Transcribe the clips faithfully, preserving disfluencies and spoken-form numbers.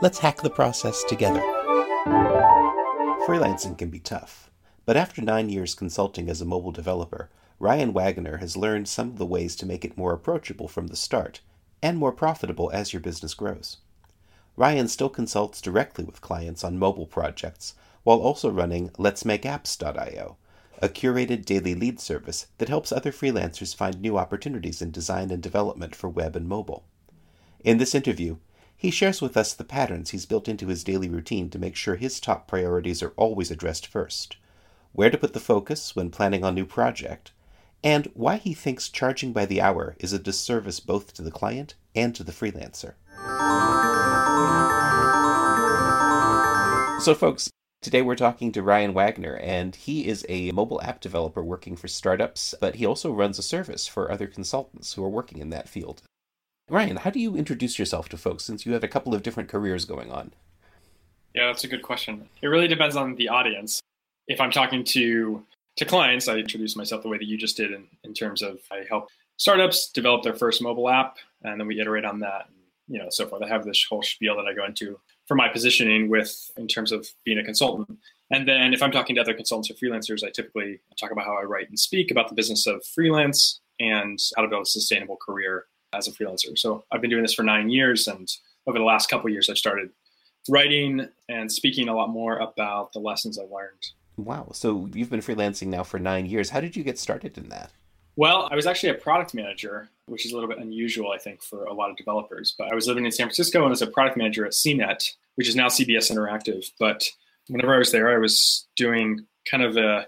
let's hack the process together. Freelancing can be tough, but after nine years consulting as a mobile developer, Ryan Wagoner has learned some of the ways to make it more approachable from the start and more profitable as your business grows. Ryan still consults directly with clients on mobile projects, while also running Let's Make Apps dot i o, a curated daily lead service that helps other freelancers find new opportunities in design and development for web and mobile. In this interview, he shares with us the patterns he's built into his daily routine to make sure his top priorities are always addressed first, where to put the focus when planning on new project, and why he thinks charging by the hour is a disservice both to the client and to the freelancer. So folks, today we're talking to Ryan Wagoner, and he is a mobile app developer working for startups, but he also runs a service for other consultants who are working in that field. Ryan, how do you introduce yourself to folks since you have a couple of different careers going on? Yeah, that's a good question. It really depends on the audience. If I'm talking to, to clients, I introduce myself the way that you just did in, in terms of I help startups develop their first mobile app, and then we iterate on that, and, you know, so forth. I have this whole spiel that I go into for my positioning with in terms of being a consultant. And then if I'm talking to other consultants or freelancers, I typically talk about how I write and speak about the business of freelance and how to build a sustainable career as a freelancer. So I've been doing this for nine years. And over the last couple of years, I've started writing and speaking a lot more about the lessons I've learned. Wow. So you've been freelancing now for nine years. How did you get started in that? Well, I was actually a product manager, which is a little bit unusual, I think, for a lot of developers. But I was living in San Francisco and was a product manager at C net, which is now C B S Interactive. But whenever I was there, I was doing kind of a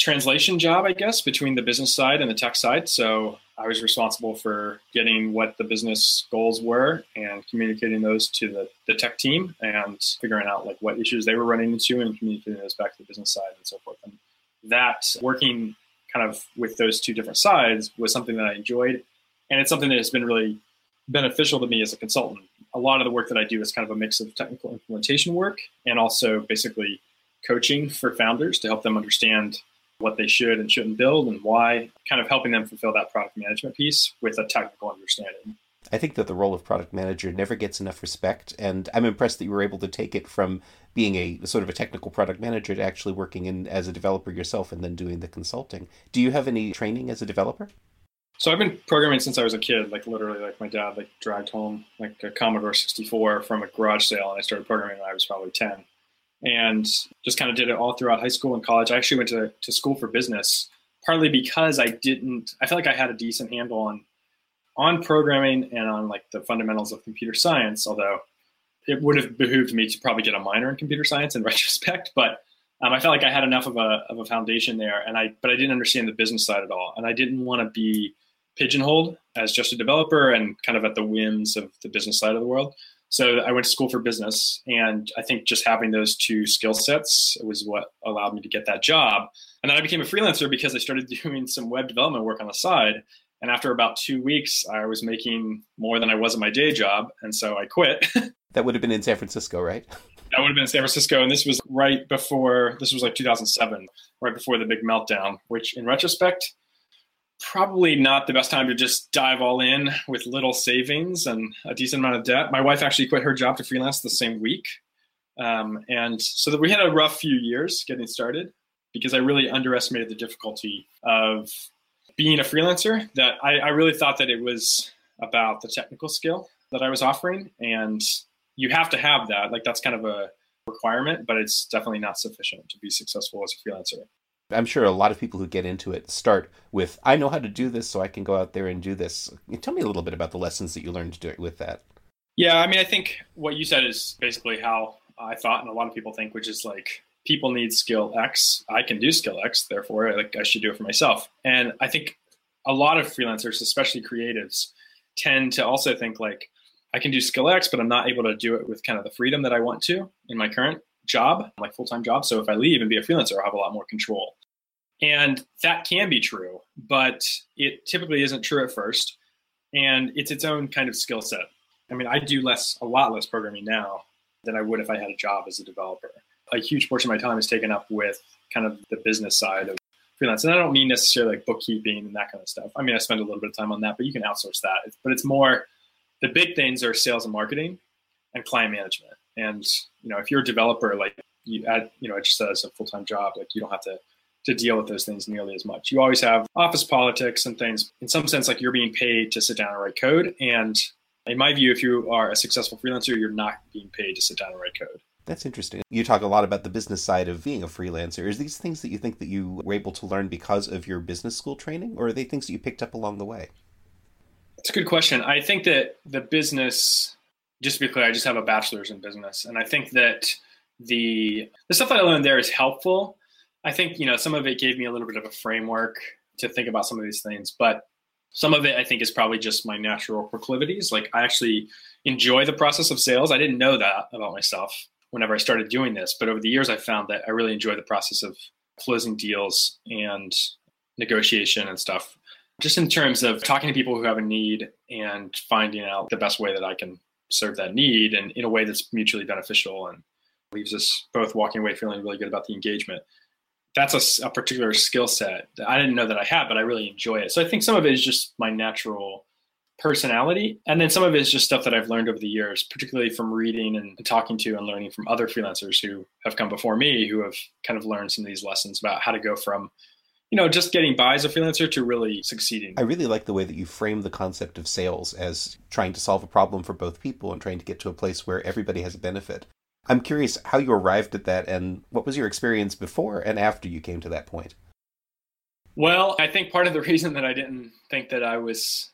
translation job, I guess, between the business side and the tech side. So I was responsible for getting what the business goals were and communicating those to the, the tech team and figuring out like what issues they were running into and communicating those back to the business side and so forth. And that working kind of with those two different sides was something that I enjoyed. And it's something that has been really beneficial to me as a consultant. A lot of the work that I do is kind of a mix of technical implementation work and also basically coaching for founders to help them understand what they should and shouldn't build and why, kind of helping them fulfill that product management piece with a technical understanding. I think that the role of product manager never gets enough respect, and I'm impressed that you were able to take it from being a sort of a technical product manager to actually working in as a developer yourself and then doing the consulting. Do you have any training as a developer? So I've been programming since I was a kid, like literally like my dad like dragged home like a Commodore sixty-four from a garage sale, and I started programming when I was probably ten. And just kind of did it all throughout high school and college. I actually went to, to school for business, partly because I didn't, I felt like I had a decent handle on on programming and on like the fundamentals of computer science, although it would have behooved me to probably get a minor in computer science in retrospect. But um, I felt like I had enough of a of a foundation there, and I but I didn't understand the business side at all. And I didn't want to be pigeonholed as just a developer and kind of at the whims of the business side of the world. So I went to school for business, and I think just having those two skill sets was what allowed me to get that job. And then I became a freelancer because I started doing some web development work on the side. And after about two weeks, I was making more than I was at my day job. And so I quit. That would have been in San Francisco, right? That would have been in San Francisco. And this was right before, this was like two thousand seven, right before the big meltdown, which in retrospect, probably not the best time to just dive all in with little savings and a decent amount of debt. My wife actually quit her job to freelance the same week. Um, and so that we had a rough few years getting started because I really underestimated the difficulty of being a freelancer, that I, I really thought that it was about the technical skill that I was offering. And you have to have that, like that's kind of a requirement, but it's definitely not sufficient to be successful as a freelancer. I'm sure a lot of people who get into it start with, I know how to do this, so I can go out there and do this. Tell me a little bit about the lessons that you learned doing with that. Yeah, I mean, I think what you said is basically how I thought, and a lot of people think, which is like, people need skill X. I can do skill X, therefore like I should do it for myself. And I think a lot of freelancers, especially creatives, tend to also think like, I can do skill X, but I'm not able to do it with kind of the freedom that I want to in my current job, my full-time job. So if I leave and be a freelancer, I'll have a lot more control. And that can be true, but it typically isn't true at first. And it's its own kind of skill set. I mean, I do less, a lot less programming now than I would if I had a job as a developer. A huge portion of my time is taken up with kind of the business side of freelance. And I don't mean necessarily like bookkeeping and that kind of stuff. I mean, I spend a little bit of time on that, but you can outsource that. It's, but it's more, the big things are sales and marketing and client management. And, you know, if you're a developer, like you add, you know, it just says a full-time job, like you don't have to, to deal with those things nearly as much. You always have office politics and things. In some sense, like you're being paid to sit down and write code. And in my view, if you are a successful freelancer, you're not being paid to sit down and write code. That's interesting. You talk a lot about the business side of being a freelancer. Is these things that you think that you were able to learn because of your business school training, or are they things that you picked up along the way? That's a good question. I think that the business, just to be clear, I just have a bachelor's in business. And I think that the the stuff that I learned there is helpful. I think, you know, some of it gave me a little bit of a framework to think about some of these things, but some of it I think is probably just my natural proclivities. Like I actually enjoy the process of sales. I didn't know that about myself whenever I started doing this, but over the years I found that I really enjoy the process of closing deals and negotiation and stuff, just in terms of talking to people who have a need and finding out the best way that I can serve that need and in a way that's mutually beneficial and leaves us both walking away feeling really good about the engagement. That's a, a particular skill set that I didn't know that I had, but I really enjoy it. So I think some of it is just my natural personality. And then some of it is just stuff that I've learned over the years, particularly from reading and talking to and learning from other freelancers who have come before me, who have kind of learned some of these lessons about how to go from, you know, just getting by as a freelancer to really succeeding. I really like the way that you frame the concept of sales as trying to solve a problem for both people and trying to get to a place where everybody has a benefit. I'm curious how you arrived at that and what was your experience before and after you came to that point? Well, I think part of the reason that I didn't think that I was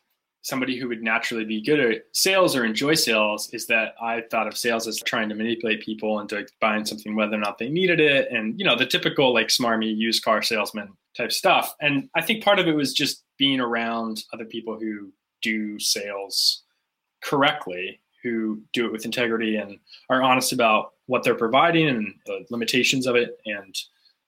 somebody who would naturally be good at sales or enjoy sales is that I thought of sales as trying to manipulate people into buying something whether or not they needed it. And, you know, the typical like smarmy used car salesman type stuff. And I think part of it was just being around other people who do sales correctly, who do it with integrity and are honest about what they're providing and the limitations of it and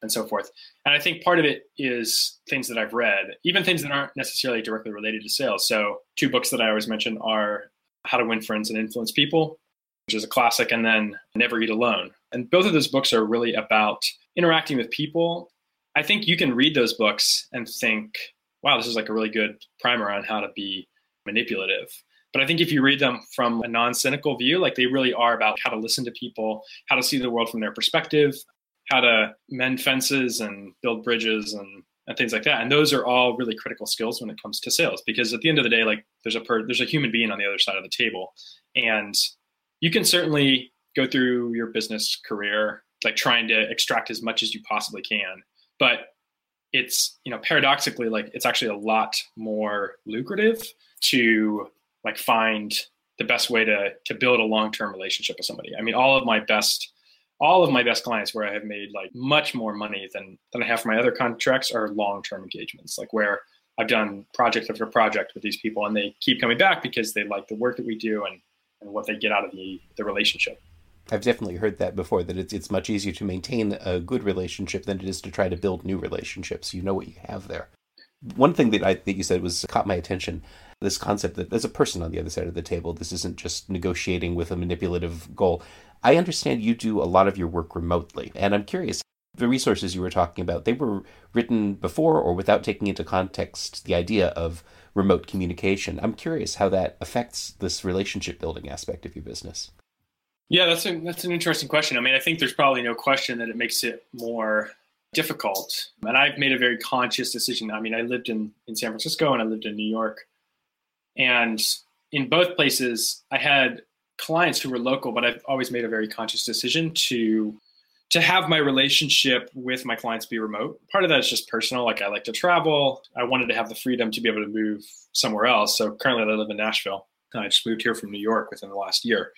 and so forth. And I think part of it is things that I've read, even things that aren't necessarily directly related to sales. So two books that I always mention are How to Win Friends and Influence People, which is a classic, and then Never Eat Alone. And both of those books are really about interacting with people. I think you can read those books and think, wow, this is like a really good primer on how to be manipulative. But I think if you read them from a non-cynical view, like they really are about how to listen to people, how to see the world from their perspective, how to mend fences and build bridges and, and things like that. And those are all really critical skills when it comes to sales, because at the end of the day, like there's a per, there's a human being on the other side of the table. And you can certainly go through your business career, like trying to extract as much as you possibly can. But it's, you know, paradoxically, like it's actually a lot more lucrative to like find the best way to to build a long-term relationship with somebody. I mean, all of my best, all of my best clients where I have made like much more money than, than I have for my other contracts are long-term engagements, like where I've done project after project with these people and they keep coming back because they like the work that we do and, and what they get out of the, the relationship. I've definitely heard that before, that it's it's much easier to maintain a good relationship than it is to try to build new relationships. You know what you have there. One thing that I that you said was caught my attention, this concept that there's a person on the other side of the table. This isn't just negotiating with a manipulative goal. I understand you do a lot of your work remotely, and I'm curious, the resources you were talking about, they were written before or without taking into context the idea of remote communication. I'm curious how that affects this relationship building aspect of your business. Yeah, that's a, that's an interesting question. I mean, I think there's probably no question that it makes it more difficult. And I've made a very conscious decision. I mean, I lived in, in San Francisco and I lived in New York. And in both places, I had clients who were local, but I've always made a very conscious decision to to have my relationship with my clients be remote. Part of that is just personal. Like I like to travel. I wanted to have the freedom to be able to move somewhere else. So currently I live in Nashville. I just moved here from New York within the last year.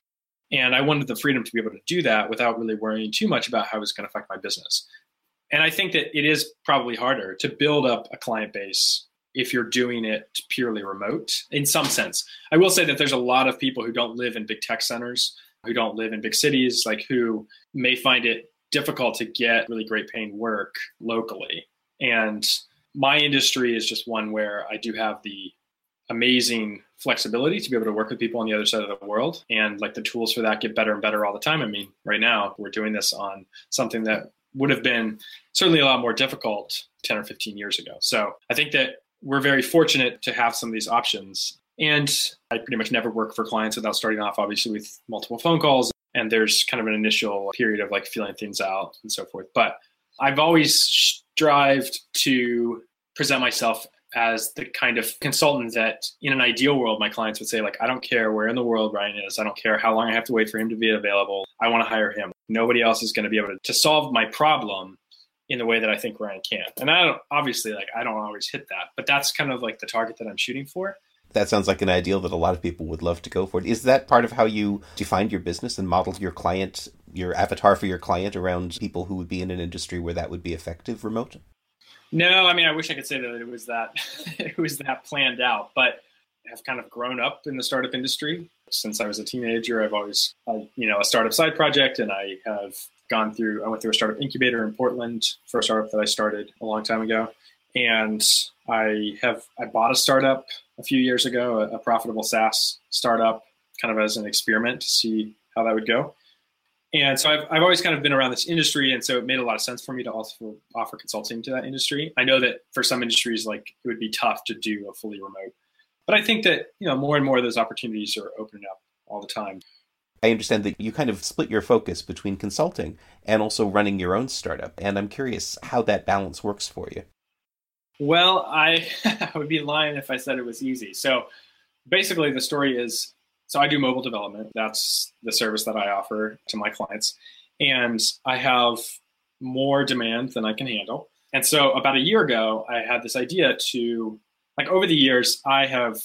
And I wanted the freedom to be able to do that without really worrying too much about how it was going to affect my business. And I think that it is probably harder to build up a client base if you're doing it purely remote in some sense. I will say that there's a lot of people who don't live in big tech centers, who don't live in big cities, like who may find it difficult to get really great paying work locally. And my industry is just one where I do have the amazing flexibility to be able to work with people on the other side of the world. And like the tools for that get better and better all the time. I mean, right now we're doing this on something that would have been certainly a lot more difficult ten or fifteen years ago. So I think that we're very fortunate to have some of these options. And I pretty much never work for clients without starting off, obviously, with multiple phone calls. And there's kind of an initial period of like feeling things out and so forth. But I've always strived to present myself as the kind of consultant that in an ideal world, my clients would say, like, I don't care where in the world Ryan is. I don't care how long I have to wait for him to be available. I want to hire him. Nobody else is going to be able to, to solve my problem in the way that I think Ryan can. And I don't, obviously, like, I don't always hit that, but that's kind of like the target that I'm shooting for. That sounds like an ideal that a lot of people would love to go for. Is that part of how you defined your business and modeled your client, your avatar for your client around people who would be in an industry where that would be effective remote? No, I mean, I wish I could say that it was that it was that planned out, but I've kind of grown up in the startup industry. Since I was a teenager, I've always, I, you know, a startup side project, and I have gone through, I went through a startup incubator in Portland for a startup that I started a long time ago. And I have, I bought a startup a few years ago, a, a profitable SaaS startup, kind of as an experiment to see how that would go. And so I've I've always kind of been around this industry, and so it made a lot of sense for me to also offer consulting to that industry. I know that for some industries, like, it would be tough to do a fully remote, but I think that, you know, more and more of those opportunities are opening up all the time. I understand that you kind of split your focus between consulting and also running your own startup, and I'm curious how that balance works for you. Well, I, I would be lying if I said it was easy. So basically the story is, so I do mobile development. That's the service that I offer to my clients. And I have more demand than I can handle. And so about a year ago, I had this idea to, like, over the years, I have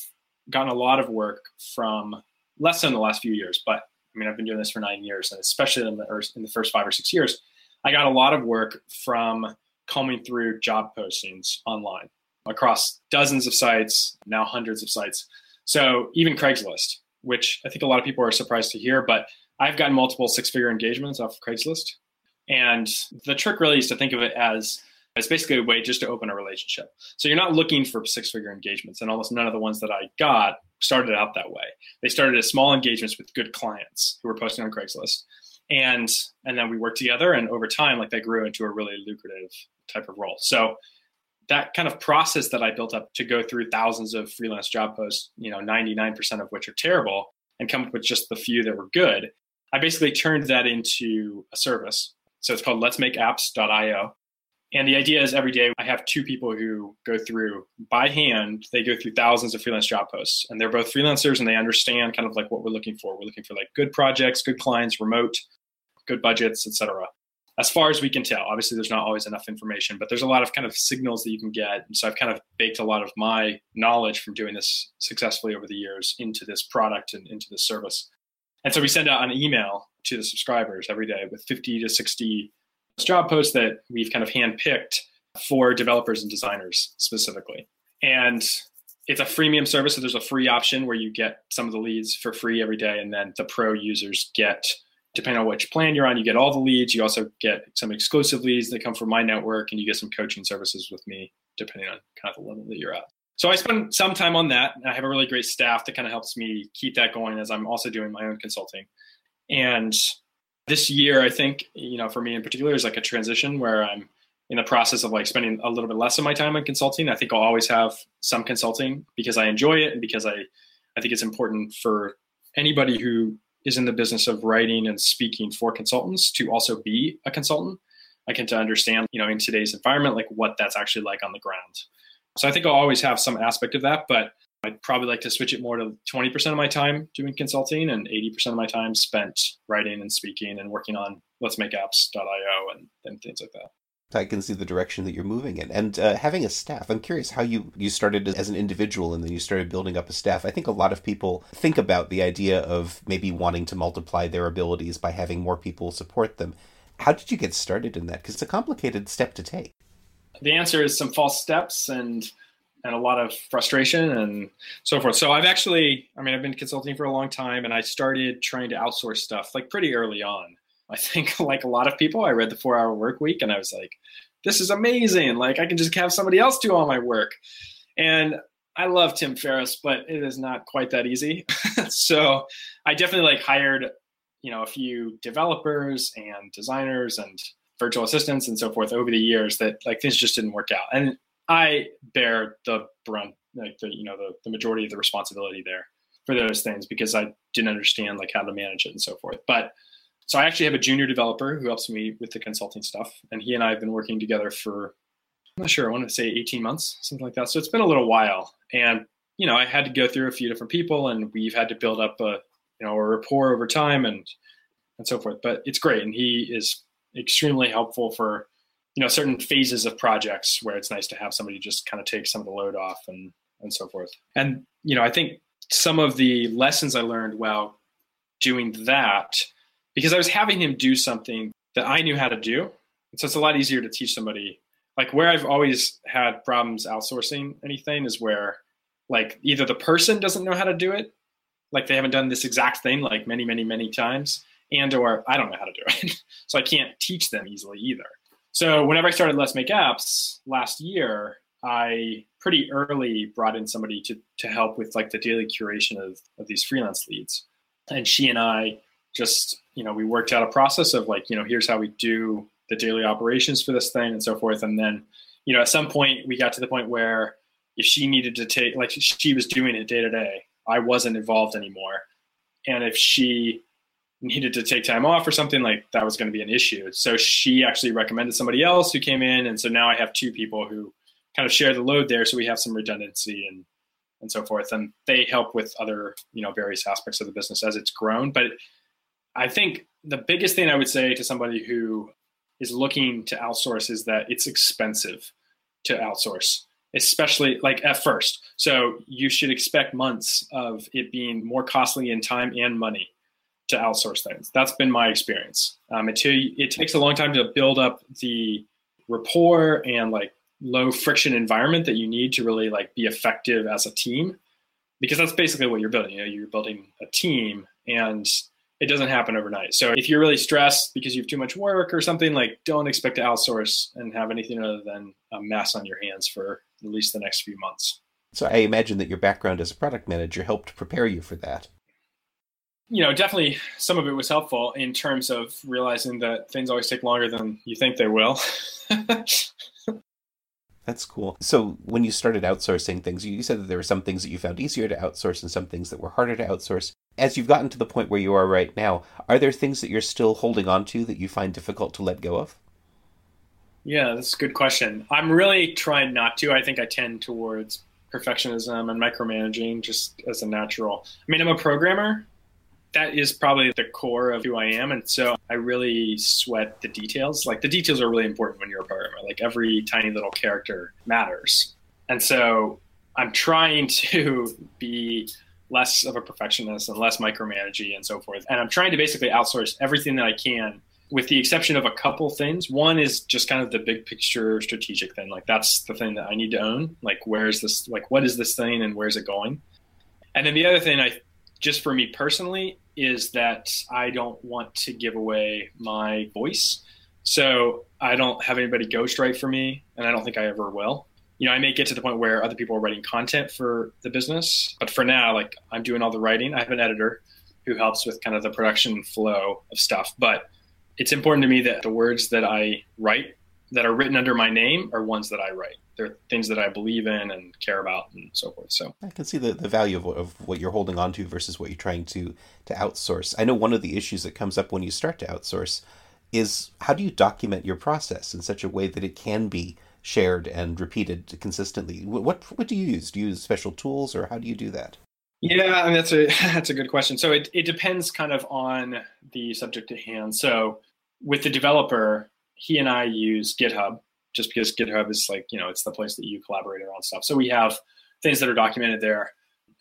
gotten a lot of work from, less than the last few years, but I mean, I've been doing this for nine years, and especially in the, in the first five or six years, I got a lot of work from combing through job postings online across dozens of sites, now hundreds of sites. So even Craigslist, which I think a lot of people are surprised to hear, but I've gotten multiple six-figure engagements off of Craigslist. And the trick really is to think of it as, it's basically a way just to open a relationship. So you're not looking for six-figure engagements, and almost none of the ones that I got started out that way. They started as small engagements with good clients who were posting on Craigslist. And and then we worked together, and over time, like, they grew into a really lucrative type of role. So that kind of process that I built up to go through thousands of freelance job posts, you know, ninety-nine percent of which are terrible, and come up with just the few that were good, I basically turned that into a service. So it's called Let's Make Apps dot i o. And the idea is every day I have two people who go through by hand, they go through thousands of freelance job posts, and they're both freelancers, and they understand kind of like what we're looking for. We're looking for like good projects, good clients, remote, good budgets, et cetera. As far as we can tell, obviously there's not always enough information, but there's a lot of kind of signals that you can get. And so I've kind of baked a lot of my knowledge from doing this successfully over the years into this product and into this service. And so we send out an email to the subscribers every day with fifty to sixty job posts that we've kind of handpicked for developers and designers specifically. And it's a freemium service. So there's a free option where you get some of the leads for free every day. And then the pro users get, depending on which plan you're on, you get all the leads. You also get some exclusive leads that come from my network, and you get some coaching services with me, depending on kind of the level that you're at. So I spend some time on that. I have a really great staff that kind of helps me keep that going as I'm also doing my own consulting. And this year, I think, you know, for me in particular, is like a transition where I'm in the process of like spending a little bit less of my time on consulting. I think I'll always have some consulting because I enjoy it, and because I, I think it's important for anybody who is in the business of writing and speaking for consultants to also be a consultant. I can to understand, you know, in today's environment, like what that's actually like on the ground. So I think I'll always have some aspect of that, but I'd probably like to switch it more to twenty percent of my time doing consulting and eighty percent of my time spent writing and speaking and working on Let's Make Apps dot i o and, and things like that. I can see the direction that you're moving in. And uh, having a staff, I'm curious how you, you started as an individual and then you started building up a staff. I think a lot of people think about the idea of maybe wanting to multiply their abilities by having more people support them. How did you get started in that? Because it's a complicated step to take. The answer is some false steps and and a lot of frustration and so forth. So I've actually, I mean, I've been consulting for a long time, and I started trying to outsource stuff like pretty early on. I think like a lot of people, I read The Four Hour Work Week and I was like, this is amazing. Like I can just have somebody else do all my work. And I love Tim Ferriss, but it is not quite that easy. So I definitely like hired, you know, a few developers and designers and virtual assistants and so forth over the years that like things just didn't work out. And I bear the brunt, like the, you know, the, the majority of the responsibility there for those things because I didn't understand like how to manage it and so forth. But so I actually have a junior developer who helps me with the consulting stuff. And he and I have been working together for, I'm not sure, I want to say eighteen months, something like that. So it's been a little while. And, you know, I had to go through a few different people and we've had to build up a, you know, a rapport over time and, and so forth. But it's great. And he is extremely helpful for, you know, certain phases of projects where it's nice to have somebody just kind of take some of the load off and, and so forth. And, you know, I think some of the lessons I learned while doing that, because I was having him do something that I knew how to do. And so it's a lot easier to teach somebody. Like where I've always had problems outsourcing anything is where like either the person doesn't know how to do it, like they haven't done this exact thing like many, many, many times, and or I don't know how to do it. So I can't teach them easily either. So whenever I started Let's Make Apps last year, I pretty early brought in somebody to to help with like the daily curation of, of these freelance leads. And she and I just, you know, we worked out a process of like, you know, here's how we do the daily operations for this thing and so forth. And then, you know, at some point we got to the point where if she needed to take, like she was doing it day to day, I wasn't involved anymore. And if she needed to take time off or something, like that was going to be an issue. So she actually recommended somebody else who came in. And so now I have two people who kind of share the load there. So we have some redundancy and, and so forth. And they help with other, you know, various aspects of the business as it's grown. But I think the biggest thing I would say to somebody who is looking to outsource is that it's expensive to outsource, especially like at first. So you should expect months of it being more costly in time and money to outsource things. That's been my experience. Um, it, t- it takes a long time to build up the rapport and like low friction environment that you need to really like be effective as a team, because that's basically what you're building. You know, you're building a team and it doesn't happen overnight. So if you're really stressed because you have too much work or something, like don't expect to outsource and have anything other than a mess on your hands for at least the next few months. So I imagine that your background as a product manager helped prepare you for that. You know, definitely some of it was helpful in terms of realizing that things always take longer than you think they will. That's cool. So when you started outsourcing things, you said that there were some things that you found easier to outsource and some things that were harder to outsource. As you've gotten to the point where you are right now, are there things that you're still holding on to that you find difficult to let go of? Yeah, that's a good question. I'm really trying not to. I think I tend towards perfectionism and micromanaging just as a natural. I mean, I'm a programmer. That is probably the core of who I am. And so I really sweat the details. Like the details are really important when you're a programmer. Like every tiny little character matters. And so I'm trying to be less of a perfectionist and less micromanaging and so forth. And I'm trying to basically outsource everything that I can, with the exception of a couple things. One is just kind of the big picture strategic thing. Like that's the thing that I need to own. Like where is this, like what is this thing and where's it going? And then the other thing I just for me personally is that I don't want to give away my voice. So I don't have anybody ghostwrite for me, and I don't think I ever will. You know, I may get to the point where other people are writing content for the business, but for now, like I'm doing all the writing. I have an editor who helps with kind of the production flow of stuff, but it's important to me that the words that I write that are written under my name are ones that I write. They're things that I believe in and care about and so forth. So I can see the, the value of, of what you're holding on to versus what you're trying to, to outsource. I know one of the issues that comes up when you start to outsource is how do you document your process in such a way that it can be shared and repeated consistently? What what do you use? Do you use special tools or how do you do that? Yeah, I mean, that's a, that's a good question. So it, it depends kind of on the subject at hand. So with the developer, he and I use GitHub, just because GitHub is like, you know, it's the place that you collaborate around stuff. So we have things that are documented there,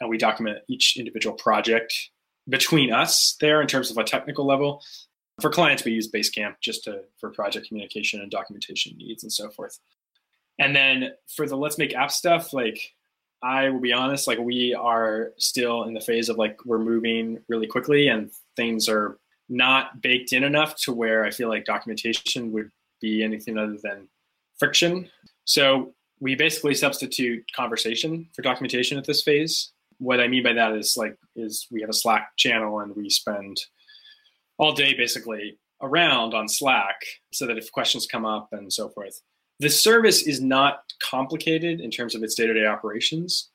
and we document each individual project between us there in terms of a technical level. For clients, we use Basecamp just to for project communication and documentation needs and so forth. And then for the Let's Make App stuff, like I will be honest, like we are still in the phase of like we're moving really quickly and things are not baked in enough to where I feel like documentation would be anything other than friction. So we basically substitute conversation for documentation at this phase. What I mean by that is like is we have a Slack channel and we spend all day basically around on Slack so that if questions come up and so forth. The service is not complicated in terms of its day-to-day operations.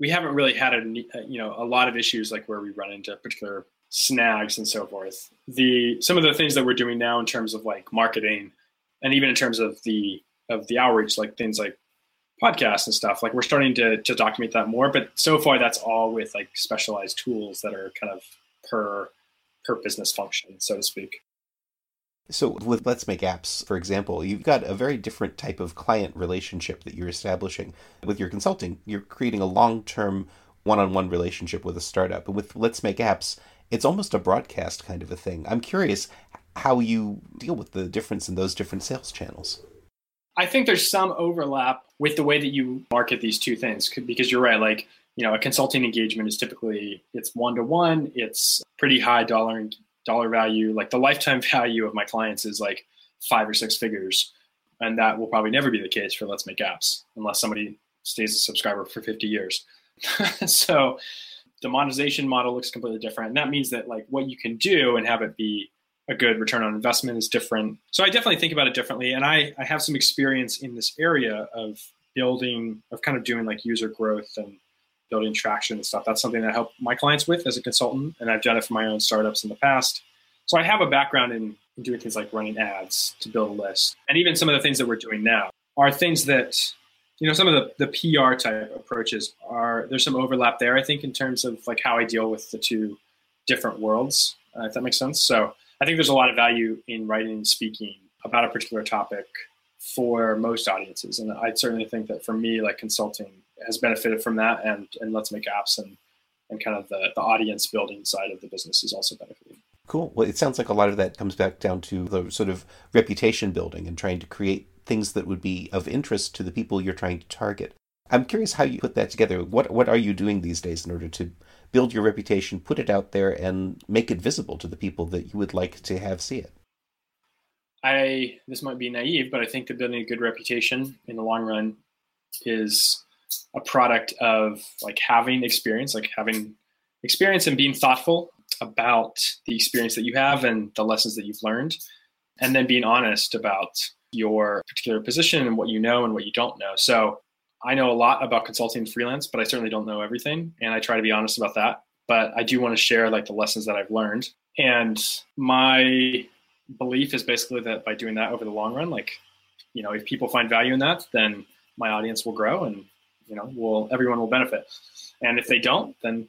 We haven't really had a, you know, a lot of issues like where we run into particular snags and so forth. The some of the things that we're doing now in terms of like marketing and even in terms of the of the outreach, like things like podcasts and stuff, like we're starting to to document that more. But so far, that's all with like specialized tools that are kind of per per business function, so to speak. So with Let's Make Apps, for example, you've got a very different type of client relationship that you're establishing. With your consulting, you're creating a long-term one-on-one relationship with a startup. And with Let's Make Apps, it's almost a broadcast kind of a thing. I'm curious how you deal with the difference in those different sales channels. I think there's some overlap with the way that you market these two things, because you're right, like, you know, a consulting engagement is typically, it's one-to-one, it's pretty high dollar engagement. Dollar value, like the lifetime value of my clients is like five or six figures. And that will probably never be the case for Let's Make Apps unless somebody stays a subscriber for fifty years. So the monetization model looks completely different. And that means that like what you can do and have it be a good return on investment is different. So I definitely think about it differently. And I, I have some experience in this area of building, of kind of doing like user growth and building traction and stuff. That's something that I help my clients with as a consultant, and I've done it for my own startups in the past. So I have a background in doing things like running ads to build a list. And even some of the things that we're doing now are things that, you know, some of the, the P R type approaches are, there's some overlap there, I think, in terms of like how I deal with the two different worlds, uh, if that makes sense. So I think there's a lot of value in writing and speaking about a particular topic for most audiences. And I certainly think that for me, like consulting has benefited from that, and and Let's Make Apps and and kind of the, the audience building side of the business is also benefiting. Cool. Well, it sounds like a lot of that comes back down to the sort of reputation building and trying to create things that would be of interest to the people you're trying to target. I'm curious how you put that together. What what are you doing these days in order to build your reputation, put it out there, and make it visible to the people that you would like to have see it? I this might be naive, but I think that building a good reputation in the long run is a product of like having experience, like having experience and being thoughtful about the experience that you have and the lessons that you've learned, and then being honest about your particular position and what you know and what you don't know. So I know a lot about consulting and freelance, but I certainly don't know everything. And I try to be honest about that, but I do want to share like the lessons that I've learned. And my belief is basically that by doing that over the long run, like, you know, if people find value in that, then my audience will grow and, you know, will everyone will benefit. And if they don't, then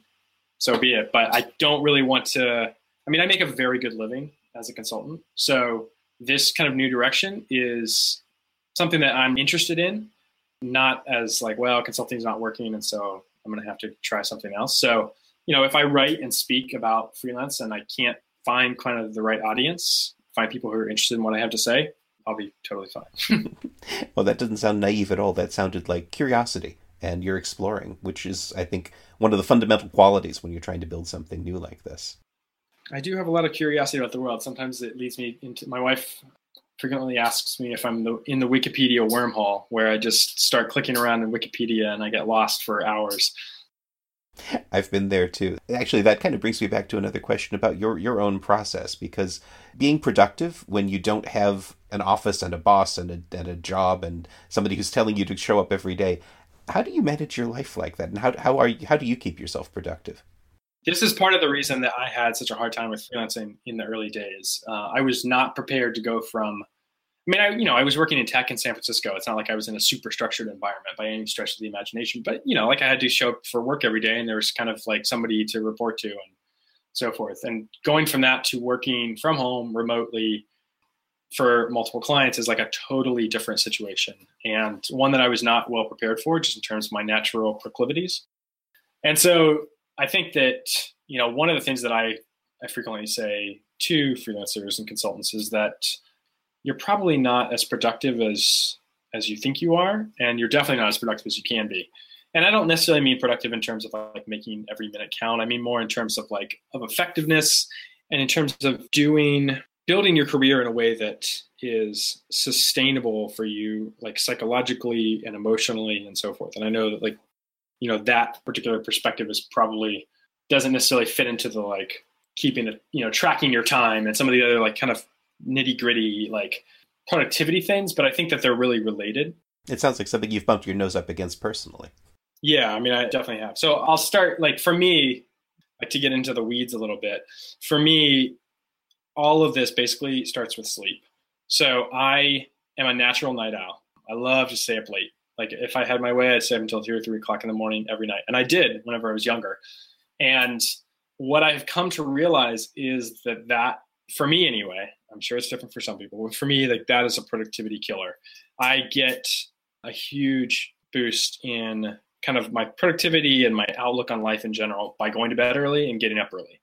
so be it. But I don't really want to, I mean, I make a very good living as a consultant. So this kind of new direction is something that I'm interested in, not as like, well, consulting is not working, and so I'm going to have to try something else. So, you know, if I write and speak about freelance and I can't find kind of the right audience, find people who are interested in what I have to say, I'll be totally fine. Well, that doesn't sound naive at all. That sounded like curiosity. And you're exploring, which is, I think, one of the fundamental qualities when you're trying to build something new like this. I do have a lot of curiosity about the world. Sometimes it leads me into, my wife frequently asks me if I'm the, in the Wikipedia wormhole, where I just start clicking around in Wikipedia and I get lost for hours. I've been there too. Actually, that kind of brings me back to another question about your, your own process, because being productive when you don't have an office and a boss and a, and a job and somebody who's telling you to show up every day, how do you manage your life like that? And how how are you, how do you keep yourself productive? This is part of the reason that I had such a hard time with freelancing in the early days. Uh, I was not prepared to go from, I mean, I, you know, I was working in tech in San Francisco. It's not like I was in a super structured environment by any stretch of the imagination, but, you know, like I had to show up for work every day and there was kind of like somebody to report to and so forth. And going from that to working from home remotely for multiple clients is like a totally different situation, and one that I was not well prepared for, just in terms of my natural proclivities. And so I think that, you know, one of the things that I, I frequently say to freelancers and consultants is that you're probably not as productive as, as you think you are, and you're definitely not as productive as you can be. And I don't necessarily mean productive in terms of like making every minute count. I mean more in terms of like of effectiveness and in terms of doing, building your career in a way that is sustainable for you, like psychologically and emotionally and so forth. And I know that like, you know, that particular perspective is probably doesn't necessarily fit into the like keeping it, you know, tracking your time and some of the other like kind of nitty gritty like productivity things. But I think that they're really related. It sounds like something you've bumped your nose up against personally. Yeah, I mean, I definitely have. So I'll start, like, for me, like to get into the weeds a little bit, for me, all of this basically starts with sleep. So I am a natural night owl. I love to stay up late. Like if I had my way, I'd stay up until two or three o'clock in the morning every night. And I did whenever I was younger. And what I've come to realize is that that, for me anyway, I'm sure it's different for some people, but for me, like that is a productivity killer. I get a huge boost in kind of my productivity and my outlook on life in general by going to bed early and getting up early.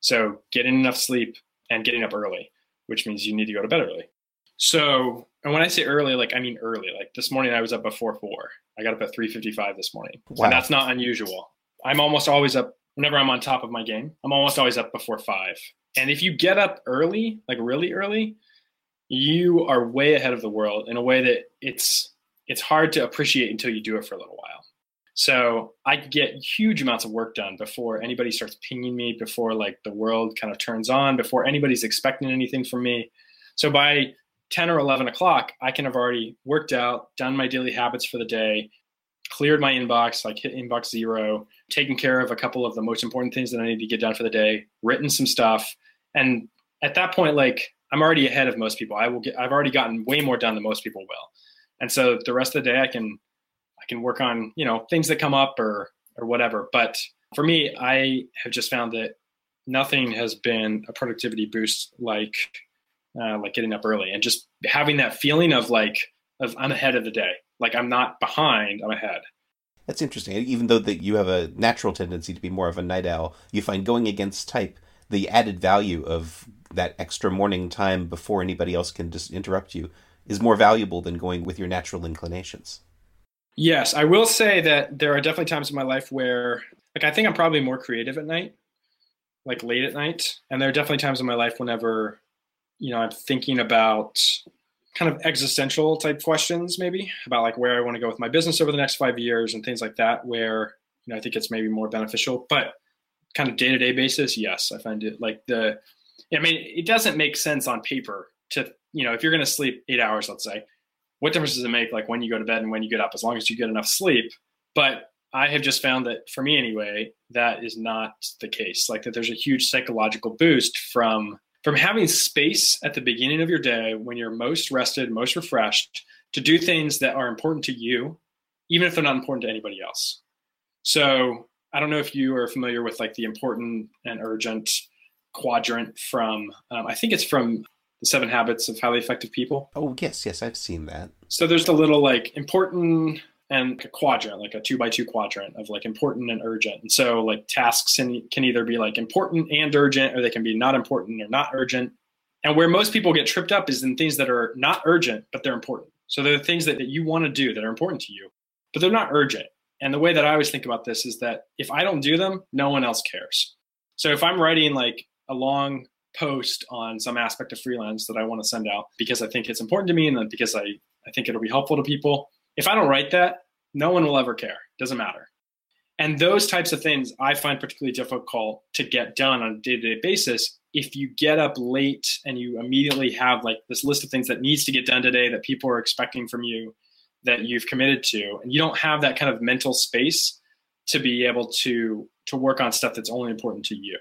So getting enough sleep and getting up early, which means you need to go to bed early. So, and when I say early, like, I mean early, like this morning I was up before four. I got up at three fifty-five this morning. Wow. And that's not unusual. I'm almost always up whenever I'm on top of my game. I'm almost always up before five. And if you get up early, like really early, you are way ahead of the world in a way that it's it's hard to appreciate until you do it for a little while. So I get huge amounts of work done before anybody starts pinging me, before like the world kind of turns on, before anybody's expecting anything from me. So by ten or eleven o'clock, I can have already worked out, done my daily habits for the day, cleared my inbox, like hit inbox zero, taken care of a couple of the most important things that I need to get done for the day, written some stuff. And at that point, like I'm already ahead of most people. I will get, I've already gotten way more done than most people will. And so the rest of the day I can I can work on, you know, things that come up or or whatever. But for me, I have just found that nothing has been a productivity boost like uh, like getting up early and just having that feeling of like of I'm ahead of the day. Like I'm not behind, I'm ahead. That's interesting. Even though that you have a natural tendency to be more of a night owl, you find going against type the added value of that extra morning time before anybody else can just interrupt you is more valuable than going with your natural inclinations. Yes, I will say that there are definitely times in my life where, like, I think I'm probably more creative at night, like late at night. And there are definitely times in my life whenever, you know, I'm thinking about kind of existential type questions, maybe about like where I want to go with my business over the next five years and things like that, where, you know, I think it's maybe more beneficial, but kind of day-to-day basis. Yes, I find it like the, I mean, it doesn't make sense on paper to, you know, if you're going to sleep eight hours, let's say, what difference does it make like when you go to bed and when you get up, as long as you get enough sleep? But I have just found that for me anyway, that is not the case. Like that there's a huge psychological boost from, from having space at the beginning of your day when you're most rested, most refreshed to do things that are important to you, even if they're not important to anybody else. So I don't know if you are familiar with like the important and urgent quadrant from, um, I think it's from The Seven Habits of Highly Effective People. Oh, yes. Yes. I've seen that. So there's the little like important and a quadrant, like a two by two quadrant of like important and urgent. And so like tasks can either be like important and urgent, or they can be not important or not urgent. And where most people get tripped up is in things that are not urgent, but they're important. So they're the things that, that you want to do that are important to you, but they're not urgent. And the way that I always think about this is that if I don't do them, no one else cares. So if I'm writing like a long post on some aspect of freelance that I want to send out because I think it's important to me and because I, I think it'll be helpful to people, if I don't write that, no one will ever care. Doesn't matter. And those types of things I find particularly difficult to get done on a day-to-day basis. If you get up late and you immediately have like this list of things that needs to get done today that people are expecting from you that you've committed to, and you don't have that kind of mental space to be able to, to work on stuff that's only important to you.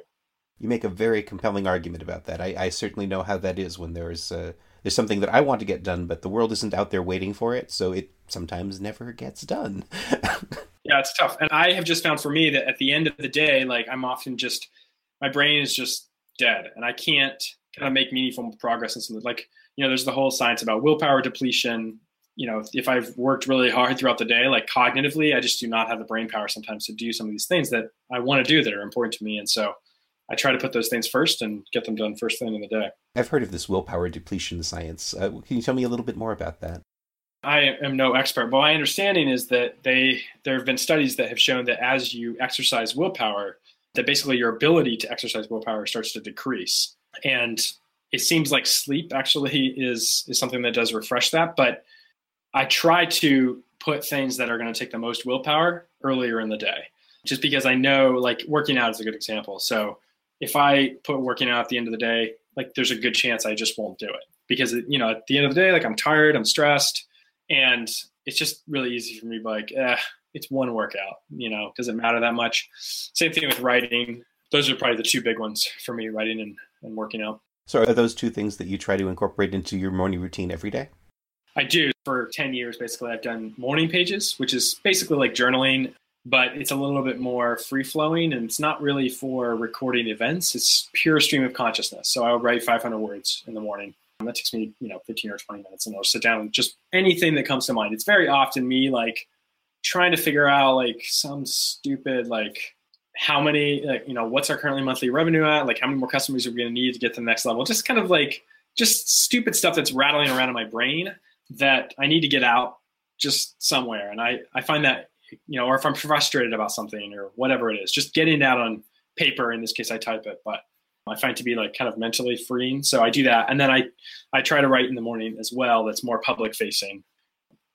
You make a very compelling argument about that. I, I certainly know how that is when there is a, there's something that I want to get done, but the world isn't out there waiting for it, so it sometimes never gets done. Yeah, it's tough. And I have just found for me that at the end of the day, like I'm often just, my brain is just dead, and I can't kind of make meaningful progress in something. Like, you know, there's the whole science about willpower depletion. You know, if I've worked really hard throughout the day, like cognitively, I just do not have the brain power sometimes to do some of these things that I want to do that are important to me. And so I try to put those things first and get them done first thing in the day. I've heard of this willpower depletion science. Uh, can you tell me a little bit more about that? I am no expert, but my understanding is that they there have been studies that have shown that as you exercise willpower, that basically your ability to exercise willpower starts to decrease. And it seems like sleep actually is is something that does refresh that. But I try to put things that are going to take the most willpower earlier in the day, just because I know, like, working out is a good example. So if I put working out at the end of the day, like, there's a good chance I just won't do it because, you know, at the end of the day, like, I'm tired, I'm stressed. And it's just really easy for me to be like, eh, it's one workout, you know, doesn't matter that much. Same thing with writing. Those are probably the two big ones for me, writing and, and working out. So are those two things that you try to incorporate into your morning routine every day? I do. For ten years, basically, I've done morning pages, which is basically like journaling, but it's a little bit more free-flowing, and it's not really for recording events. It's pure stream of consciousness. So I'll write five hundred words in the morning. That takes me, you know, fifteen or twenty minutes, and I'll sit down with just anything that comes to mind. It's very often me like trying to figure out like some stupid, like how many, like, you know, what's our currently monthly revenue at? Like how many more customers are we going to need to get to the next level? Just kind of like just stupid stuff that's rattling around in my brain that I need to get out just somewhere. And I, I find that, you know, or if I'm frustrated about something or whatever it is, just getting it out on paper. In this case, I type it, but I find to be like kind of mentally freeing. So I do that. And then I, I try to write in the morning as well. That's more public facing.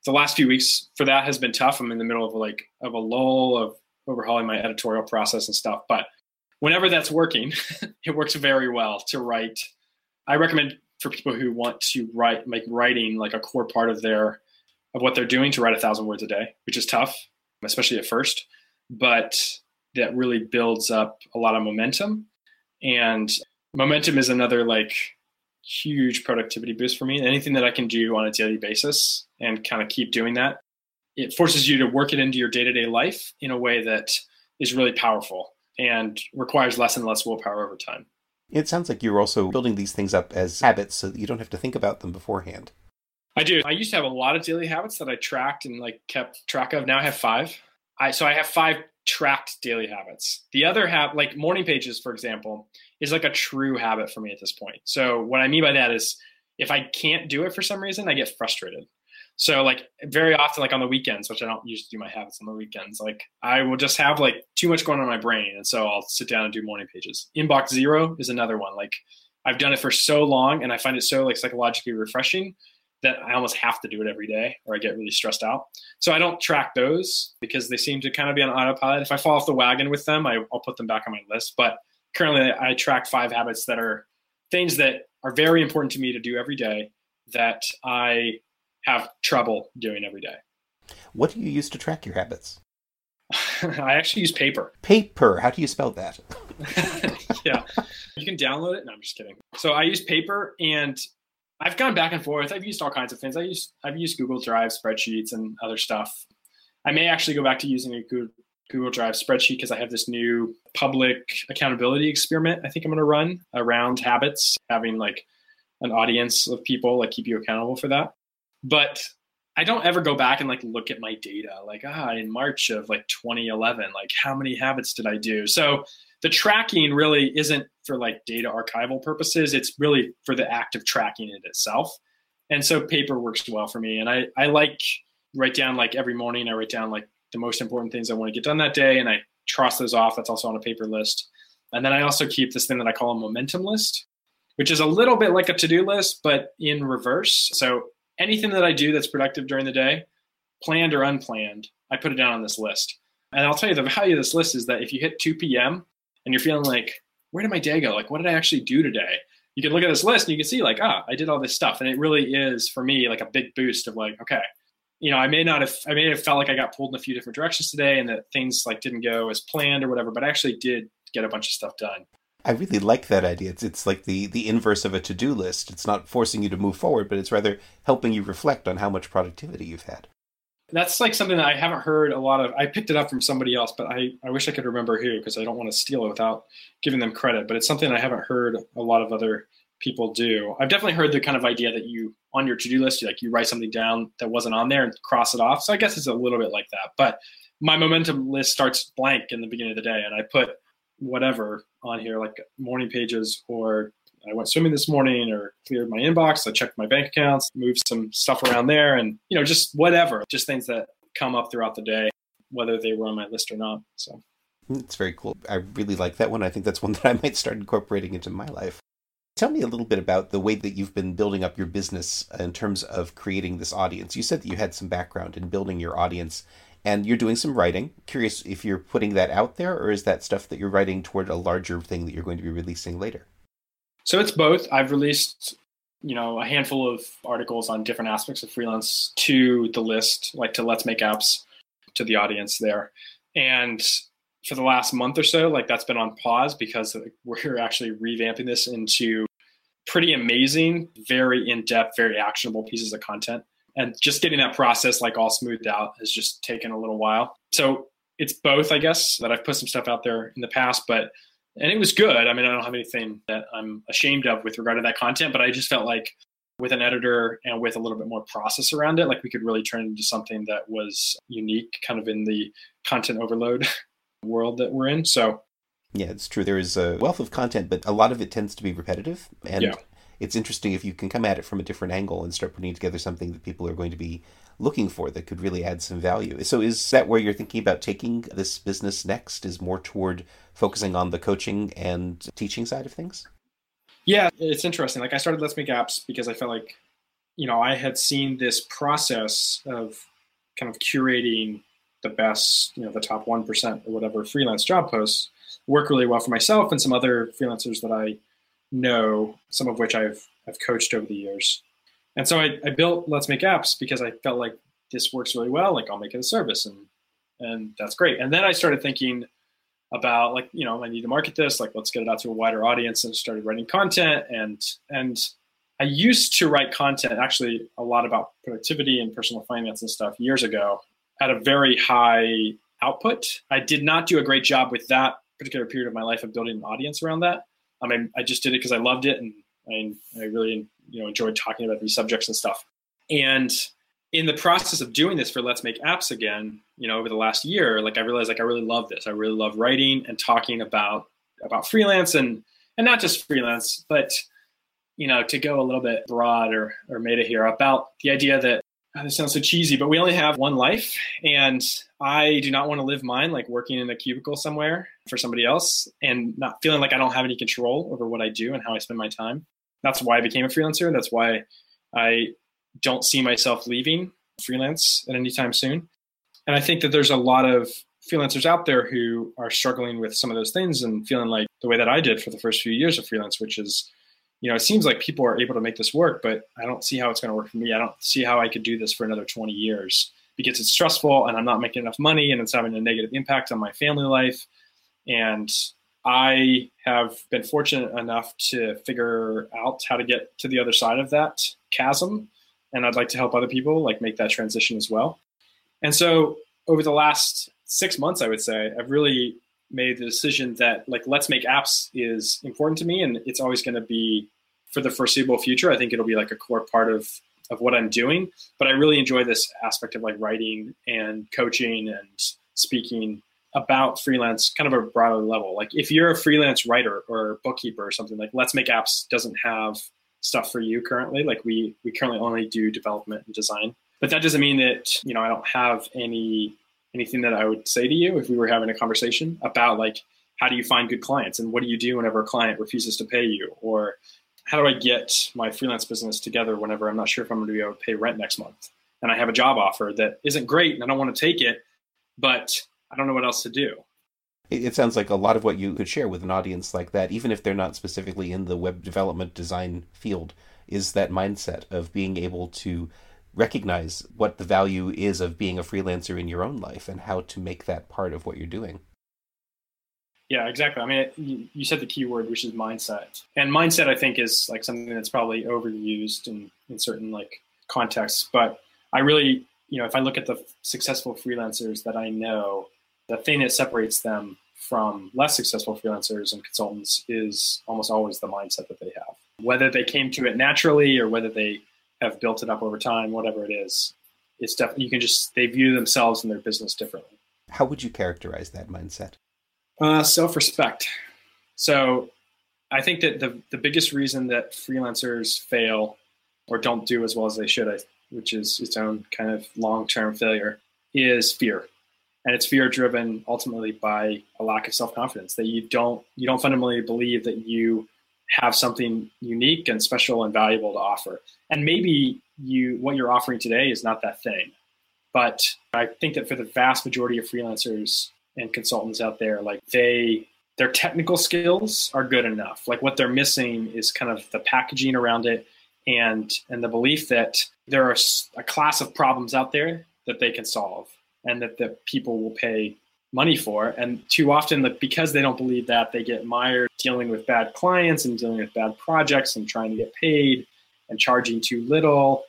The last few weeks for that has been tough. I'm in the middle of like of a lull of overhauling my editorial process and stuff. But whenever that's working, it works very well to write. I recommend for people who want to write, make writing like a core part of their, of what they're doing, to write a thousand words a day, which is tough, especially at first, but that really builds up a lot of momentum. And momentum is another like huge productivity boost for me. Anything that I can do on a daily basis and kind of keep doing that, it forces you to work it into your day-to-day life in a way that is really powerful and requires less and less willpower over time. It sounds like you're also building these things up as habits so that you don't have to think about them beforehand. I do. I used to have a lot of daily habits that I tracked and like kept track of. Now I have five. I so I have five tracked daily habits. The other half, like morning pages, for example, is like a true habit for me at this point. So what I mean by that is if I can't do it for some reason, I get frustrated. So like very often, like on the weekends, which I don't usually do my habits on the weekends, like I will just have like too much going on in my brain. And so I'll sit down and do morning pages. Inbox zero is another one. Like I've done it for so long and I find it so like psychologically refreshing that I almost have to do it every day or I get really stressed out. So I don't track those because they seem to kind of be on autopilot. If I fall off the wagon with them, I, I'll put them back on my list. But currently I track five habits that are things that are very important to me to do every day that I have trouble doing every day. What do you use to track your habits? I actually use paper. Paper. How do you spell that? Yeah. You can download it. No, I'm just kidding. So I use paper, and I've gone back and forth. I've used all kinds of things. I use, I've used Google Drive spreadsheets and other stuff. I may actually go back to using a Google Drive spreadsheet because I have this new public accountability experiment I think I'm going to run around habits, having like an audience of people like keep you accountable for that. But I don't ever go back and like look at my data like, ah, in March of like twenty eleven, like how many habits did I do? So the tracking really isn't for like data archival purposes. It's really for the act of tracking it itself. And so paper works well for me. And I, I like write down like every morning, I write down like the most important things I want to get done that day. And I cross those off. That's also on a paper list. And then I also keep this thing that I call a momentum list, which is a little bit like a to-do list, but in reverse. So anything that I do that's productive during the day, planned or unplanned, I put it down on this list. And I'll tell you the value of this list is that if you hit two p.m. and you're feeling like, where did my day go? Like, what did I actually do today? You can look at this list and you can see like, ah, I did all this stuff. And it really is for me like a big boost of like, okay, you know, I may not have, I may have felt like I got pulled in a few different directions today and that things like didn't go as planned or whatever, but I actually did get a bunch of stuff done. I really like that idea. It's it's like the, the inverse of a to-do list. It's not forcing you to move forward, but it's rather helping you reflect on how much productivity you've had. That's like something that I haven't heard a lot of. I picked it up from somebody else, but I, I wish I could remember who, because I don't want to steal it without giving them credit. But it's something I haven't heard a lot of other people do. I've definitely heard the kind of idea that you, on your to-do list, you like you write something down that wasn't on there and cross it off. So I guess it's a little bit like that. But my momentum list starts blank in the beginning of the day, and I put whatever on here, like morning pages or I went swimming this morning or cleared my inbox. I checked my bank accounts, moved some stuff around there, and, you know, just whatever, just things that come up throughout the day, whether they were on my list or not. So it's very cool. I really like that one. I think that's one that I might start incorporating into my life. Tell me a little bit about the way that you've been building up your business in terms of creating this audience. You said that you had some background in building your audience and you're doing some writing. Curious if you're putting that out there, or is that stuff that you're writing toward a larger thing that you're going to be releasing later? So it's both. I've released, you know, a handful of articles on different aspects of freelance to the list, like to Let's Make Apps, to the audience there. And for the last month or so, like that's been on pause because we're actually revamping this into pretty amazing, very in-depth, very actionable pieces of content. And just getting that process like all smoothed out has just taken a little while. So it's both, I guess, that I've put some stuff out there in the past, but, and it was good. I mean, I don't have anything that I'm ashamed of with regard to that content, but I just felt like with an editor and with a little bit more process around it, like we could really turn it into something that was unique kind of in the content overload world that we're in. So yeah, it's true. There is a wealth of content, but a lot of it tends to be repetitive. And yeah. It's interesting if you can come at it from a different angle and start putting together something that people are going to be looking for that could really add some value. So is that where you're thinking about taking this business next, is more toward focusing on the coaching and teaching side of things? Yeah, it's interesting. Like I started Let's Make Apps because I felt like, you know, I had seen this process of kind of curating the best, you know, the top one percent or whatever freelance job posts work really well for myself and some other freelancers that I know, some of which I've I've coached over the years. And so I, I built Let's Make Apps because I felt like this works really well, like I'll make it a service and and that's great. And then I started thinking about like, you know, I need to market this, like let's get it out to a wider audience, and started writing content. And and I used to write content actually a lot about productivity and personal finance and stuff years ago at a very high output. I did not do a great job with that particular period of my life of building an audience around that. I mean, I just did it because I loved it and I, I really, you know, enjoyed talking about these subjects and stuff. And in the process of doing this for Let's Make Apps again, you know, over the last year, like I realized like I really love this. I really love writing and talking about about freelance and and not just freelance, but, you know, to go a little bit broad or, or meta here about the idea that, oh, this sounds so cheesy, but we only have one life and I do not want to live mine like working in a cubicle somewhere for somebody else and not feeling like I don't have any control over what I do and how I spend my time. That's why I became a freelancer. That's why I don't see myself leaving freelance at any time soon. And I think that there's a lot of freelancers out there who are struggling with some of those things and feeling like the way that I did for the first few years of freelance, which is, you know, it seems like people are able to make this work, but I don't see how it's going to work for me. I don't see how I could do this for another twenty years because it's stressful and I'm not making enough money and it's having a negative impact on my family life. And I have been fortunate enough to figure out how to get to the other side of that chasm. And I'd like to help other people like make that transition as well. And so over the last six months, I would say, I've really made the decision that like Let's Make Apps is important to me, and it's always going to be for the foreseeable future. I think it'll be like a core part of of what I'm doing, but I really enjoy this aspect of like writing and coaching and speaking about freelance kind of a broader level. Like if you're a freelance writer or bookkeeper or something, like Let's Make Apps doesn't have stuff for you currently. Like we we currently only do development and design, but that doesn't mean that, you know, I don't have any anything that I would say to you if we were having a conversation about like, how do you find good clients and what do you do whenever a client refuses to pay you? Or how do I get my freelance business together whenever I'm not sure if I'm going to be able to pay rent next month and I have a job offer that isn't great and I don't want to take it, but I don't know what else to do. It sounds like a lot of what you could share with an audience like that, even if they're not specifically in the web development design field, is that mindset of being able to recognize what the value is of being a freelancer in your own life and how to make that part of what you're doing. Yeah, exactly. I mean, you said the key word, which is mindset. And mindset, I think, is like something that's probably overused in, in certain like contexts. But I really, you know, if I look at the successful freelancers that I know, the thing that separates them from less successful freelancers and consultants is almost always the mindset that they have, whether they came to it naturally or whether they have built it up over time, whatever it is. It's definitely, you can just, they view themselves and their business differently. How would you characterize that mindset? Uh, self-respect. So I think that the, the biggest reason that freelancers fail or don't do as well as they should, which is its own kind of long-term failure, is fear. And it's fear driven ultimately by a lack of self-confidence, that you don't you don't fundamentally believe that you have something unique and special and valuable to offer. And maybe you what you're offering today is not that thing. But I think that for the vast majority of freelancers and consultants out there, like they their technical skills are good enough. Like what they're missing is kind of the packaging around it and and the belief that there are a class of problems out there that they can solve and that the people will pay money for. And too often, that because they don't believe that, they get mired dealing with bad clients and dealing with bad projects and trying to get paid and charging too little.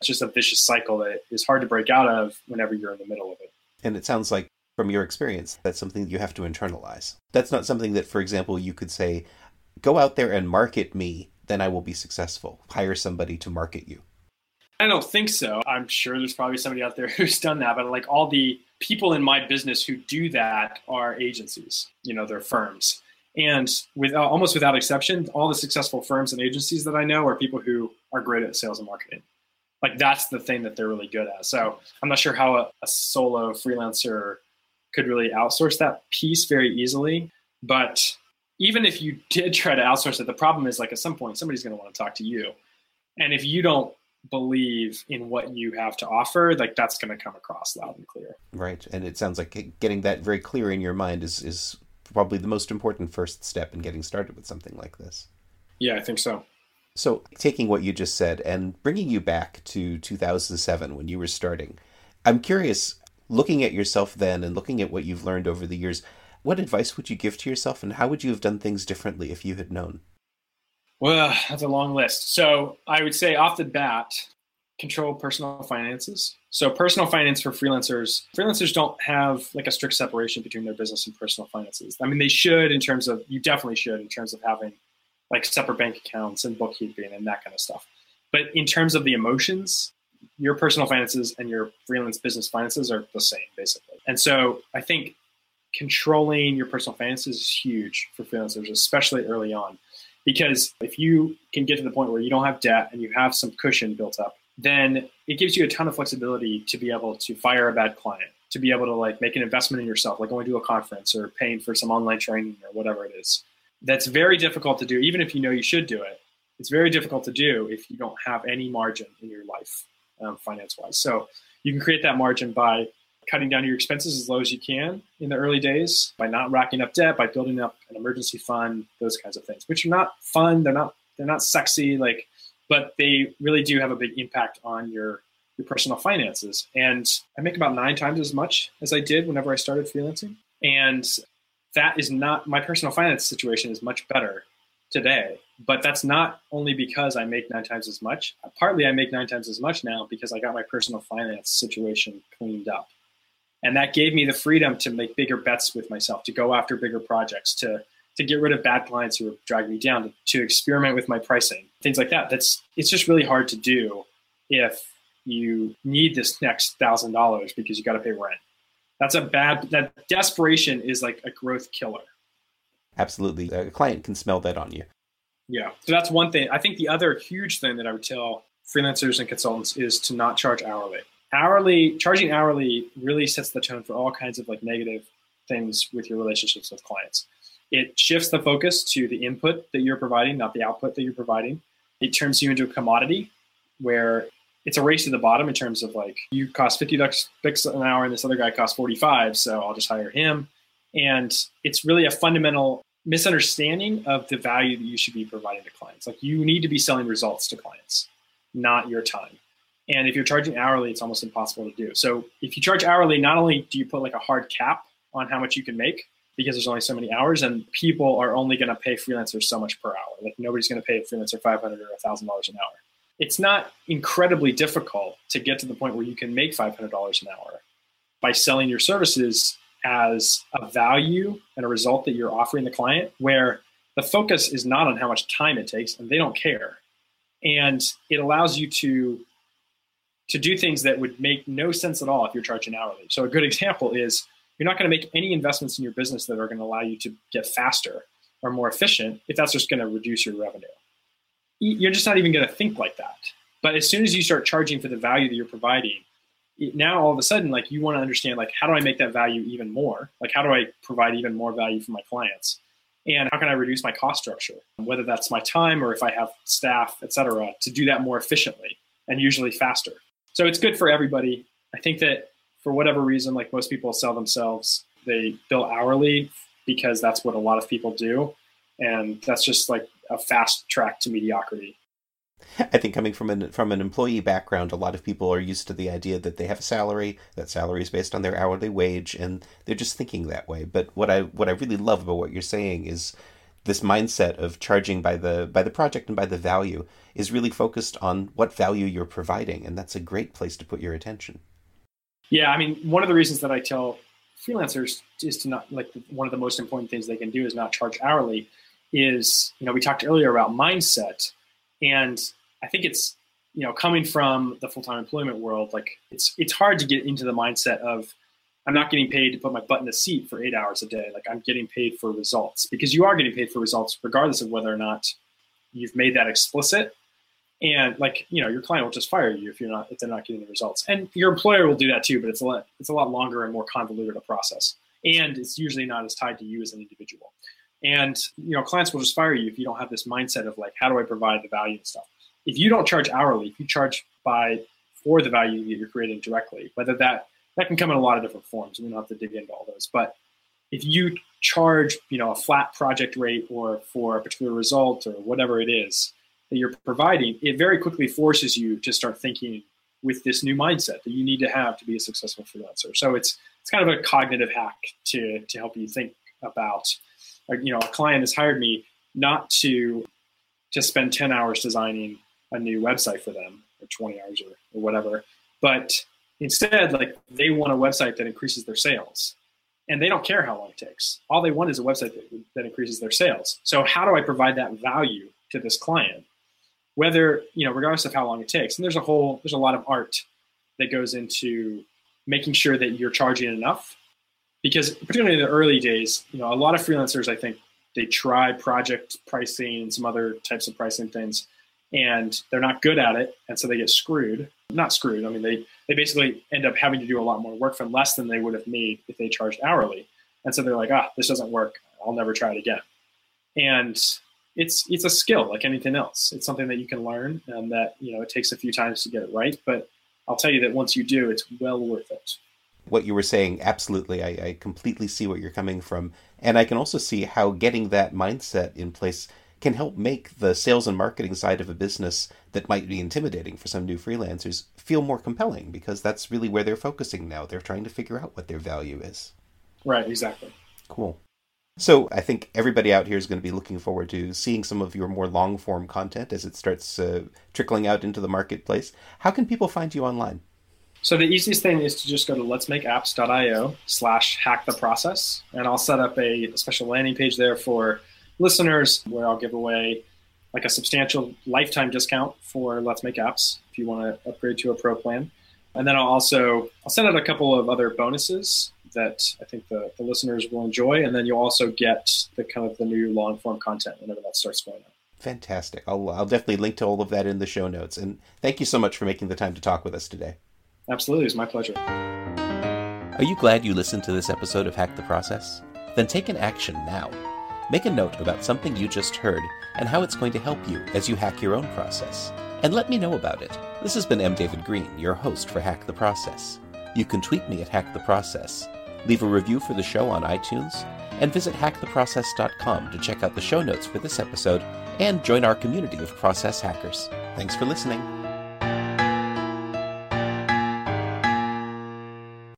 It's just a vicious cycle that is hard to break out of whenever you're in the middle of it. And it sounds like from your experience, that's something you have to internalize. That's not something that, for example, you could say, go out there and market me, then I will be successful. Hire somebody to market you. I don't think so. I'm sure there's probably somebody out there who's done that, but like all the people in my business who do that are agencies, you know, they're firms. And with uh, almost without exception, all the successful firms and agencies that I know are people who are great at sales and marketing. Like that's the thing that they're really good at. So I'm not sure how a, a solo freelancer could really outsource that piece very easily. But even if you did try to outsource it, the problem is like at some point, somebody's going to want to talk to you. And if you don't believe in what you have to offer, like that's going to come across loud and clear. Right. And it sounds like getting that very clear in your mind is, is probably the most important first step in getting started with something like this. Yeah, I think so. So taking what you just said and bringing you back to two thousand seven when you were starting, I'm curious, looking at yourself then and looking at what you've learned over the years, what advice would you give to yourself and how would you have done things differently if you had known? Well, that's a long list. So I would say off the bat, control personal finances. So personal finance for freelancers, freelancers don't have like a strict separation between their business and personal finances. I mean, they should in terms of, you definitely should in terms of having like separate bank accounts and bookkeeping and that kind of stuff. But in terms of the emotions, your personal finances and your freelance business finances are the same basically. And so I think controlling your personal finances is huge for freelancers, especially early on. Because if you can get to the point where you don't have debt and you have some cushion built up, then it gives you a ton of flexibility to be able to fire a bad client, to be able to like make an investment in yourself, like going to a conference or paying for some online training or whatever it is. That's very difficult to do, even if you know you should do it. It's very difficult to do if you don't have any margin in your life, um, finance-wise. So you can create that margin by cutting down your expenses as low as you can in the early days, by not racking up debt, by building up an emergency fund, those kinds of things, which are not fun. They're not, they're not sexy, like, but they really do have a big impact on your, your personal finances. And I make about nine times as much as I did whenever I started freelancing. And that is not, my personal finance situation is much better today, but that's not only because I make nine times as much. Partly I make nine times as much now because I got my personal finance situation cleaned up. And that gave me the freedom to make bigger bets with myself, to go after bigger projects, to to get rid of bad clients who were dragging me down, to, to experiment with my pricing, things like that. That's it's just really hard to do if you need this next thousand dollars because you got to pay rent. That's a bad, that desperation is like a growth killer. Absolutely. A client can smell that on you. Yeah. So that's one thing. I think the other huge thing that I would tell freelancers and consultants is to not charge hourly. Hourly, charging hourly really sets the tone for all kinds of like negative things with your relationships with clients. It shifts the focus to the input that you're providing, not the output that you're providing. It turns you into a commodity where it's a race to the bottom in terms of like, you cost fifty bucks an hour and this other guy costs forty-five, so I'll just hire him. And it's really a fundamental misunderstanding of the value that you should be providing to clients. Like you need to be selling results to clients, not your time. And if you're charging hourly, it's almost impossible to do. So if you charge hourly, not only do you put like a hard cap on how much you can make because there's only so many hours and people are only going to pay freelancers so much per hour. Like nobody's going to pay a freelancer five hundred dollars or one thousand dollars an hour. It's not incredibly difficult to get to the point where you can make five hundred dollars an hour by selling your services as a value and a result that you're offering the client where the focus is not on how much time it takes and they don't care. And it allows you to to do things that would make no sense at all if you're charging hourly. So a good example is you're not going to make any investments in your business that are going to allow you to get faster. or more efficient if that's just going to reduce your revenue. You're just not even going to think like that. But as soon as you start charging for the value that you're providing, now all of a sudden, like, you want to understand, like, how do I make that value even more? Like, how do I provide even more value for my clients? And how can I reduce my cost structure, whether that's my time or if I have staff, et cetera, to do that more efficiently and usually faster. So it's good for everybody. I think that for whatever reason, like, most people sell themselves, they bill hourly because that's what a lot of people do. And that's just like a fast track to mediocrity. I think coming from an from an employee background, a lot of people are used to the idea that they have a salary, that salary is based on their hourly wage, and they're just thinking that way. But what I what I really love about what you're saying is this mindset of charging by the by the project and by the value is really focused on what value you're providing, and that's a great place to put your attention. Yeah, I mean, one of the reasons that I tell freelancers is to not, like, one of the most important things they can do is not charge hourly is, you know, we talked earlier about mindset. And I think it's, you know, coming from the full-time employment world, like, it's it's hard to get into the mindset of, I'm not getting paid to put my butt in a seat for eight hours a day. Like, I'm getting paid for results, because you are getting paid for results regardless of whether or not you've made that explicit. And, like, you know, your client will just fire you if you're not, if they're not getting the results. And your employer will do that too, but it's a lot, it's a lot longer and more convoluted a process. And it's usually not as tied to you as an individual. And, you know, clients will just fire you if you don't have this mindset of, like, how do I provide the value and stuff? If you don't charge hourly, if you charge by for the value that you're creating directly, whether that, that can come in a lot of different forms. We don't have to dig into all those. But if you charge, you know, a flat project rate or for a particular result or whatever it is that you're providing, it very quickly forces you to start thinking with this new mindset that you need to have to be a successful freelancer. So it's it's kind of a cognitive hack to to help you think about, you know, a client has hired me not to just spend ten hours designing a new website for them, or twenty hours or, or whatever, but instead, like, they want a website that increases their sales, and they don't care how long it takes. All they want is a website that, that increases their sales. So how do I provide that value to this client, whether, you know, regardless of how long it takes? And there's a whole, there's a lot of art that goes into making sure that you're charging enough. Because particularly in the early days, you know, a lot of freelancers, I think, they try project pricing and some other types of pricing things, and they're not good at it. And so they get screwed. Not screwed. I mean, they, they basically end up having to do a lot more work for less than they would have made if they charged hourly. And so they're like, ah, this doesn't work. I'll never try it again. And it's it's a skill like anything else. It's something that you can learn, and that, you know, it takes a few times to get it right. But I'll tell you that once you do, it's well worth it. What you were saying, absolutely. I, I completely see what you're coming from. And I can also see how getting that mindset in place can help make the sales and marketing side of a business that might be intimidating for some new freelancers feel more compelling, because that's really where they're focusing now. They're trying to figure out what their value is. Right, exactly. Cool. So I think everybody out here is going to be looking forward to seeing some of your more long-form content as it starts uh, trickling out into the marketplace. How can people find you online? So the easiest thing is to just go to LetsMakeApps.io slash hack the process. And I'll set up a special landing page there for listeners where I'll give away like a substantial lifetime discount for Let's Make Apps if you want to upgrade to a pro plan. And then I'll also, I'll send out a couple of other bonuses that I think the, the listeners will enjoy. And then you'll also get the kind of the new long form content whenever that starts going on. Fantastic. I'll, I'll definitely link to all of that in the show notes. And thank you so much for making the time to talk with us today. Absolutely. It's my pleasure. Are you glad you listened to this episode of Hack the Process? Then take an action now. Make a note about something you just heard and how it's going to help you as you hack your own process. And let me know about it. This has been M. David Green, your host for Hack the Process. You can tweet me at Hack the Process, leave a review for the show on iTunes, and visit hack the process dot com to check out the show notes for this episode and join our community of process hackers. Thanks for listening.